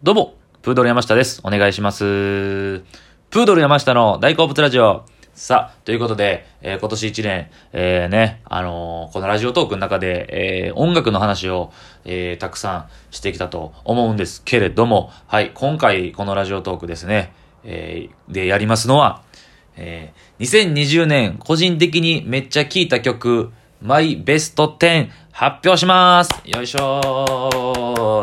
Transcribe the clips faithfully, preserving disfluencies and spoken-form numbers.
どうも、プードル山下です。お願いします。プードル山下の大好物ラジオ。さあ、ということで、えー、今年一年、えー、ね、あのー、このラジオトークの中で、えー、音楽の話を、えー、たくさんしてきたと思うんですけれども、はい、今回このラジオトークですね、えー、でやりますのは、えー、にせんにじゅうねん個人的にめっちゃ聴いた曲、マイベストじゅう発表します。よいしょー。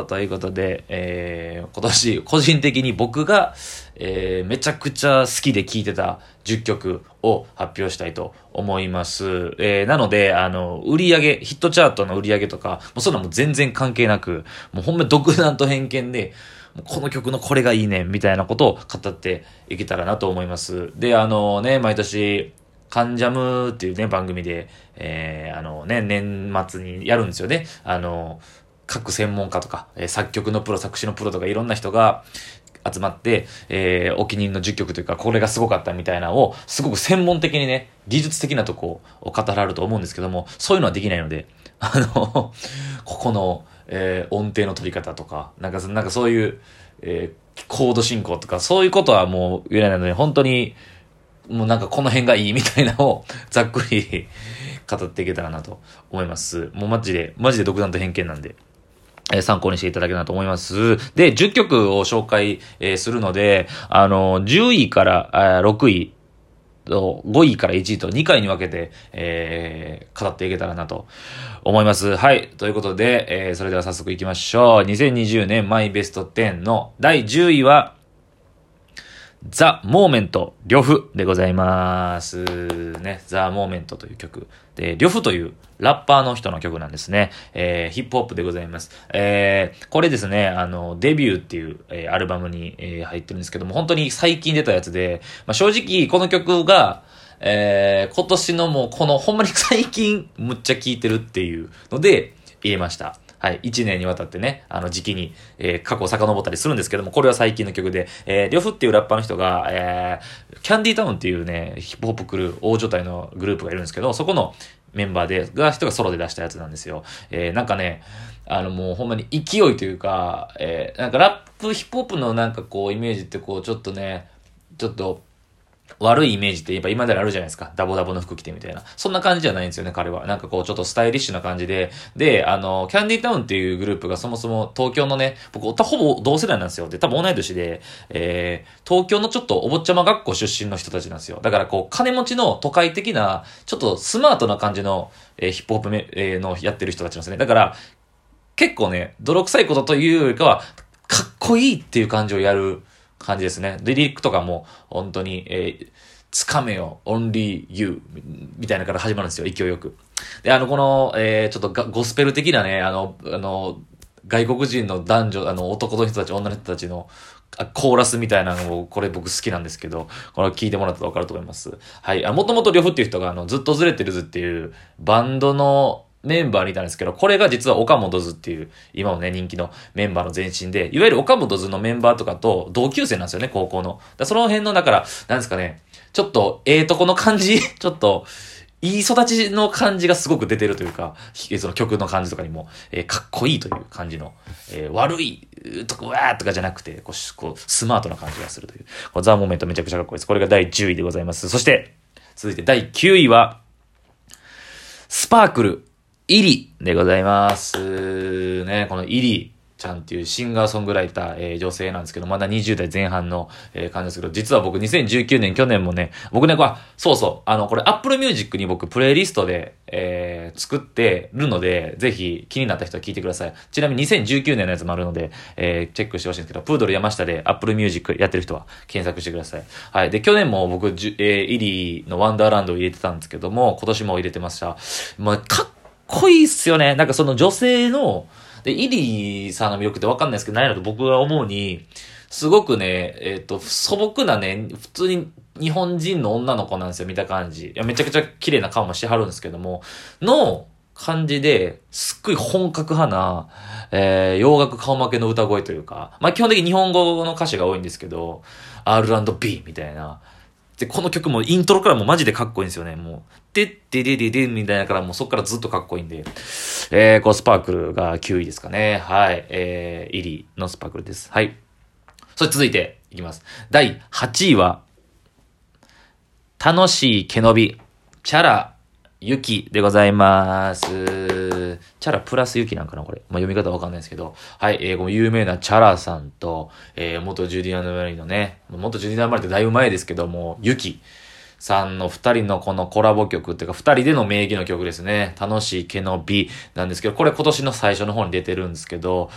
ということで、えー、今年個人的に僕が、えー、めちゃくちゃ好きで聴いてたじゅっきょくを発表したいと思います。えー、なので、あの、売り上げ、ヒットチャートの売り上げとか、もうそんなも全然関係なく、もうほんま独断と偏見で、この曲のこれがいいね、みたいなことを語っていけたらなと思います。で、あのね、毎年、カンジャムっていうね、番組で、えー、あのね、年末にやるんですよね。あの、各専門家とか、作曲のプロ、作詞のプロとかいろんな人が集まって、えー、お気に入りのじゅっきょくというか、これがすごかったみたいなのを、すごく専門的にね、技術的なとこを語られると思うんですけども、そういうのはできないので、あの、ここの、えー、音程の取り方とか、なんか、なんかそういう、えー、コード進行とか、そういうことはもう言えないので、本当に、もうなんかこの辺がいいみたいなのをざっくり語っていけたらなと思います。もうマジで、マジで独断と偏見なんで、えー、参考にしていただけたらと思います。で、じゅっきょくを紹介、えー、するので、あの、じゅういからろくい、ごいからいちいとにかいに分けて、えー、語っていけたらなと思います。はい。ということで、えー、それでは早速いきましょう。にせんにじゅうねんマイベストじゅうのだいじゅういは、ザ・モーメント、呂布でございます。ね、ザ・モーメントという曲。で、呂布というラッパーの人の曲なんですね。えー、ヒップホップでございます。えー、これですね、あの、デビューっていう、えー、アルバムに、えー、入ってるんですけども、本当に最近出たやつで、まあ、正直この曲が、えー、今年のもうこの、ほんまに最近むっちゃ聴いてるっていうので入れました。はい。一年にわたってね、あの時期に、えー、過去を遡ったりするんですけども、これは最近の曲で、えー、呂布っていうラッパーの人が、えー、キャンディータウンっていうね、ヒップホップクルー、大所帯のグループがいるんですけど、そこのメンバーで、が人がソロで出したやつなんですよ。えー、なんかね、あのもうほんまに勢いというか、えー、なんかラップ、ヒップホップのなんかこう、イメージってこう、ちょっとね、ちょっと、悪いイメージってやっぱ今まであるじゃないですか。ダボダボの服着てみたいな。そんな感じじゃないんですよね、彼は。なんかこう、ちょっとスタイリッシュな感じで。で、あの、キャンディータウンっていうグループがそもそも東京のね、僕、ほぼ同世代なんですよ。で、多分同い年で、えー、東京のちょっとお坊ちゃま学校出身の人たちなんですよ。だからこう、金持ちの都会的な、ちょっとスマートな感じの、えー、ヒップホップめ、えー、のやってる人たちなんですね。だから、結構ね、泥臭いことというよりかは、かっこいいっていう感じをやる。感じですね。リリックとかも本当に、えー、つかめよ Only You みたいなから始まるんですよ。勢いよく。で、あのこの、えー、ちょっとゴスペル的なね、あのあの外国人の男女あの男の人たち女の人たちのコーラスみたいなのをこれ僕好きなんですけど、これ聞いてもらったら分かると思います。はい。あもともと呂布っていう人があのずっとずれてるずっていうバンドのメンバーにいたんですけど、これが実は岡本図っていう、今もね、人気のメンバーの前身で、いわゆる岡本図のメンバーとかと同級生なんですよね、高校の。だその辺の、だから、なんですかね、ちょっと、ええとこの感じ、ちょっと、いい育ちの感じがすごく出てるというか、その曲の感じとかにも、えー、かっこいいという感じの、えー、悪いとかわーとかじゃなくてこう、こう、スマートな感じがするという。このザ・モーメントめちゃくちゃかっこいいです。これがだいじゅういでございます。そして、続いてだいきゅういは、スパークル。イリでございます。ね、このイリちゃんっていうシンガーソングライター、えー、女性なんですけど、まだにじゅうだいぜん半の、えー、感じですけど、実は僕にせんじゅうきゅうねん、去年もね、僕ね、あ、そうそう、あの、これ Apple Music に僕プレイリストで、えー、作ってるので、ぜひ気になった人は聞いてください。ちなみににせんじゅうきゅうねんのやつもあるので、えー、チェックしてほしいんですけど、プードル山下で Apple Music やってる人は検索してください。はい。で、去年も僕、えー、イリのワンダーランドを入れてたんですけども、今年も入れてました。まあ、かっかっこいいっすよね。なんかその女性の、で、イリーさんの魅力ってわかんないですけど、何やろと僕は思うに、すごくね、えっと、素朴なね、普通に日本人の女の子なんですよ、見た感じ。いや、めちゃくちゃ綺麗な顔もしてはるんですけども、の感じで、すっごい本格派な、えー、洋楽顔負けの歌声というか、まあ基本的に日本語の歌詞が多いんですけど、アールアンドビー みたいな、で、この曲もイントロからもマジでかっこいいんですよね。もう、でででででみたいなから、もうそっからずっとかっこいいんで。えー、こう、スパークルがきゅういですかね。はい。えー、イリーのスパークルです。はい。それ続いていきます。だいはちいは、楽しい毛伸び、チャラ、ゆきでございます。チャラプラスゆきなんかなこれ。まあ、読み方わかんないですけど。はい。えー、この有名なチャラさんと、えー、元ジュディアン・マリのね、元ジュディアン・マリってだいぶ前ですけども、ゆきさんの二人のこのコラボ曲っていうか、二人での名義の曲ですね。楽しい毛の美なんですけど、これ今年の最初の方に出てるんですけど、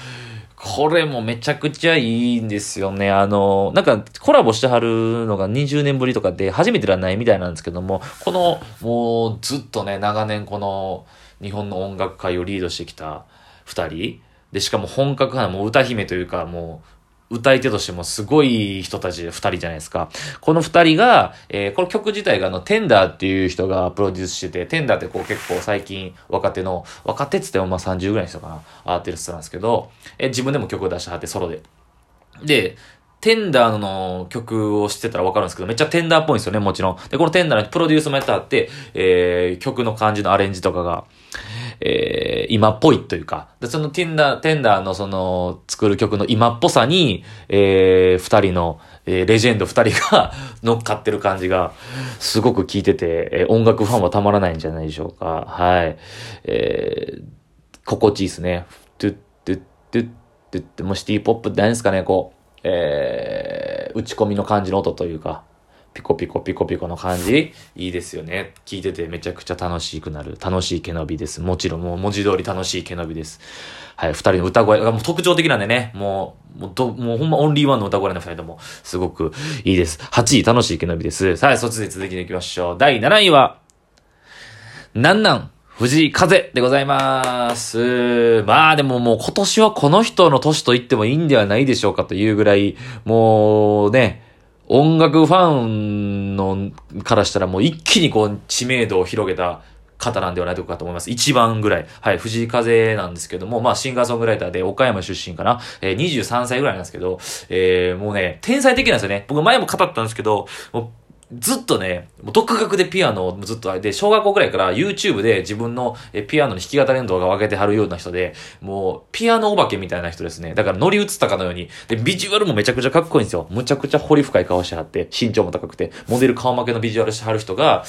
これもめちゃくちゃいいんですよね。あの、なんかコラボしてはるのがにじゅうねんぶりとかで初めてではないみたいなんですけども、このもうずっとね、長年この日本の音楽界をリードしてきた二人で、しかも本格派なもう歌姫というか、もう歌い手としてもすごい人たち二人じゃないですか。この二人が、えー、この曲自体があのテンダーっていう人がプロデュースしてて、テンダーってこう結構最近若手の若手っつってもまあさんじゅうぐらいの人かなアーティストなんですけど、えー、自分でも曲を出してはってソロでで。テンダーの曲を知ってたらわかるんですけど、めっちゃテンダーっぽいんですよね、もちろん。で、このテンダーのプロデュースもやってあって、えー、曲の感じのアレンジとかが、えー、今っぽいというか、で、そのテンダー、テンダーのその、作る曲の今っぽさに、えー、二人の、えー、レジェンド二人が乗っかってる感じが、すごく聴いてて、えー、音楽ファンはたまらないんじゃないでしょうか。はい。えー、心地いいですね。トゥットゥットゥットゥットゥ、もうシティポップって何ですかね、こう。えー、打ち込みの感じの音というか、ピコピコピコピコの感じいいですよね。聞いててめちゃくちゃ楽しくなる。楽しい毛伸びです。もちろんもう文字通り楽しい毛伸びです。はい。二人の歌声がもう特徴的なんでね、もうもうどもうほんまオンリーワンの歌声の二人ともすごくいいです。はちい楽しい毛伸びです。はい。そっちで続きに行きましょう。だいなないはなんなん藤井風でございます。まあでももう今年はこの人の年と言ってもいいんではないでしょうかというぐらい、もうね、音楽ファンのからしたらもう一気にこう知名度を広げた方なんではないかと思います。一番ぐらい。はい、藤井風なんですけども、まあシンガーソングライターで岡山出身かな。えー、にじゅうさんさいぐらいなんですけど、えー、もうね、天才的なんですよね。僕前も語ったんですけど、もうずっとね、独学でピアノをずっと、で、小学校くらいから YouTube で自分のピアノの弾き語りの動画を上げてはるような人で、もう、ピアノお化けみたいな人ですね。だから乗り移ったかのように、で、ビジュアルもめちゃくちゃかっこいいんですよ。むちゃくちゃ彫り深い顔してはって、身長も高くて、モデル顔負けのビジュアルしてはる人が、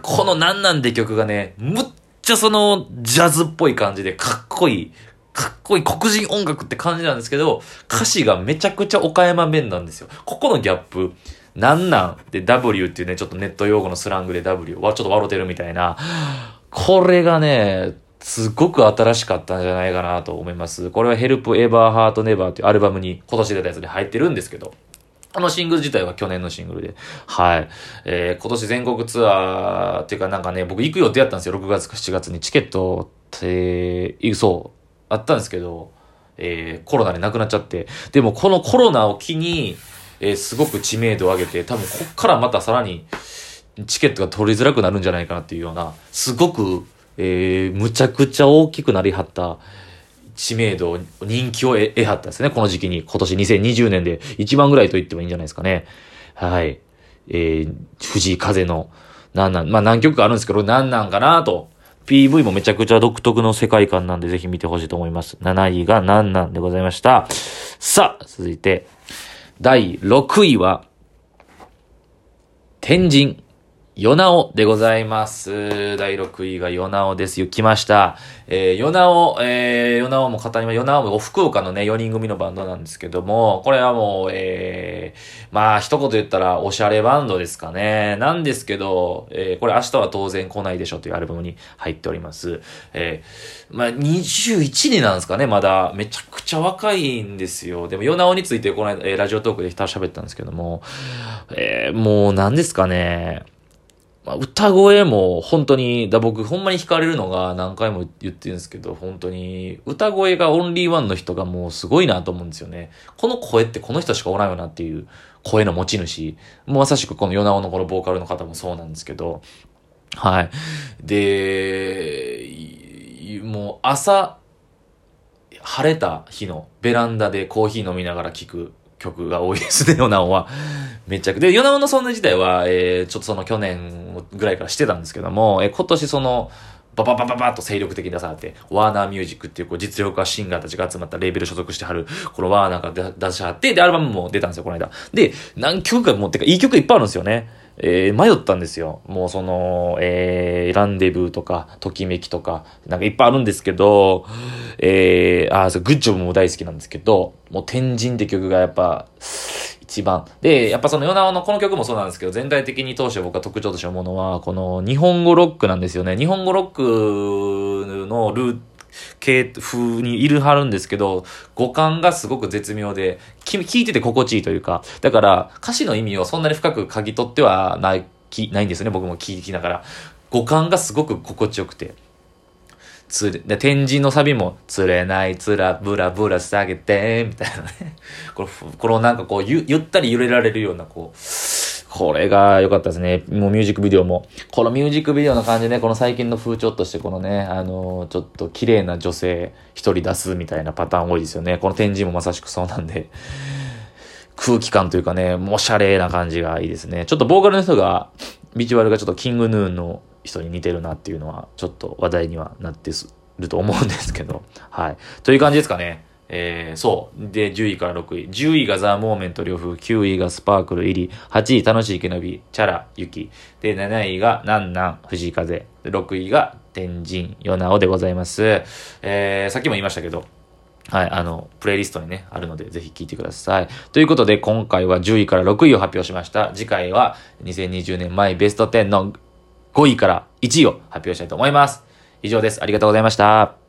このなんなんで曲がね、むっちゃその、ジャズっぽい感じでかっこいい。かっこいい黒人音楽って感じなんですけど、歌詞がめちゃくちゃ岡山弁なんですよ。ここのギャップ。なんなんで W っていうね、ちょっとネット用語のスラングで W はちょっと笑ってるみたいな。これがね、すごく新しかったんじゃないかなと思います。これは Help Ever Heart Never っていうアルバムに今年出たやつに入ってるんですけど、このシングル自体は去年のシングルで。はい。えー、今年全国ツアーっていうかなんかね、僕行く予定やったんですよ。ろくがつかしちがつにチケットって、そう、あったんですけど、えー、コロナでなくなっちゃって。でもこのコロナを機に、えー、すごく知名度を上げて、多分こっからまたさらにチケットが取りづらくなるんじゃないかなっていうような、すごく、えー、むちゃくちゃ大きくなりはった知名度、人気を得はったですね。この時期に、今年にせんにじゅうねんで一番ぐらいと言ってもいいんじゃないですかね。はい。えー、藤井風の、なんなん、まあ何曲かあるんですけど、なんなんかなと。ピーブイ もめちゃくちゃ独特の世界観なんで、ぜひ見てほしいと思います。なないがなんなんでございました。さあ、続いて。だいろくいは、天神、ヨナオでございます。だいろくいがヨナオですよ。来ました。えー、ヨナオ、えー、ヨナオも語りま、ヨナオも福岡のね、よにん組のバンドなんですけども、これはもう、えー、まあ、一言言ったら、おしゃれバンドですかね。なんですけど、えー、これ明日は当然来ないでしょというアルバムに入っております。えー、まあ、にじゅういちねんなんですかね、まだ。めちゃくちゃ若いんですよ。でも、ヨナオについて、この間、えー、ラジオトークでひた喋ったんですけども、えー、もう、なんですかね。歌声も本当に、だ僕ほんまに惹かれるのが何回も言ってるんですけど、本当に歌声がオンリーワンの人がもうすごいなと思うんですよね。この声ってこの人しかおらんよなっていう声の持ち主。もうまさしくこのヨナオのこのボーカルの方もそうなんですけど。はい。で、もう朝、晴れた日のベランダでコーヒー飲みながら聴く。曲が多いですね、ヨナオは。めっちゃくで、ヨナオの存在自体は、えー、ちょっとその去年ぐらいからしてたんですけども、えー、今年その、バババババッと精力的に出されて、ワーナーミュージックっていう、こう、実力派シンガーたちが集まったレーベル所属してはる、このワーナーが出しはって、で、アルバムも出たんですよ、この間。で、何曲かも、てか、いい曲いっぱいあるんですよね。えー、迷ったんですよ。もうその、えー、ランデブーとか、ときめきとか、なんかいっぱいあるんですけど、えー、あー、そう、グッジョブも大好きなんですけど、もう天神って曲がやっぱ、一番。で、やっぱそのヨナオのこの曲もそうなんですけど、全体的に当初僕は特徴として思うのは、この日本語ロックなんですよね。日本語ロックのルート、系風にいるはるんですけど、語感がすごく絶妙で、聞いてて心地いいというか、だから歌詞の意味をそんなに深く嗅ぎ取ってはない、ないんですよね、僕も聞きながら。語感がすごく心地よくて。つれで天神のサビも「釣れないつらぶらぶら下げて」みたいなねこれ、このなんかこう ゆ, ゆったり揺れられるようなこうこれが良かったですね。もうミュージックビデオもこのミュージックビデオの感じね、この最近の風潮としてこのね、あのー、ちょっと綺麗な女性一人出すみたいなパターン多いですよね。この天神もまさしくそうなんで、空気感というかね、もうおしゃれな感じがいいですね。ちょっとボーカルの人がビジュアルがちょっとキングヌーの人に似てるなっていうのはちょっと話題にはなってると思うんですけど、はいという感じですかね。えー、そうでじゅういからろくい、じゅういがザ・モーメント両風、きゅういがスパークル入り、はちい楽しいけのびチャラユキで、なないがなんなん藤井風、ろくいが天神ヨナオでございます。えー、さっきも言いましたけど、はい、あの、プレイリストにね、あるので、ぜひ聴いてください。ということで、今回はじゅういからろくいを発表しました。次回は、にせんにじゅうねん前ベストじゅうのごいからいちいを発表したいと思います。以上です。ありがとうございました。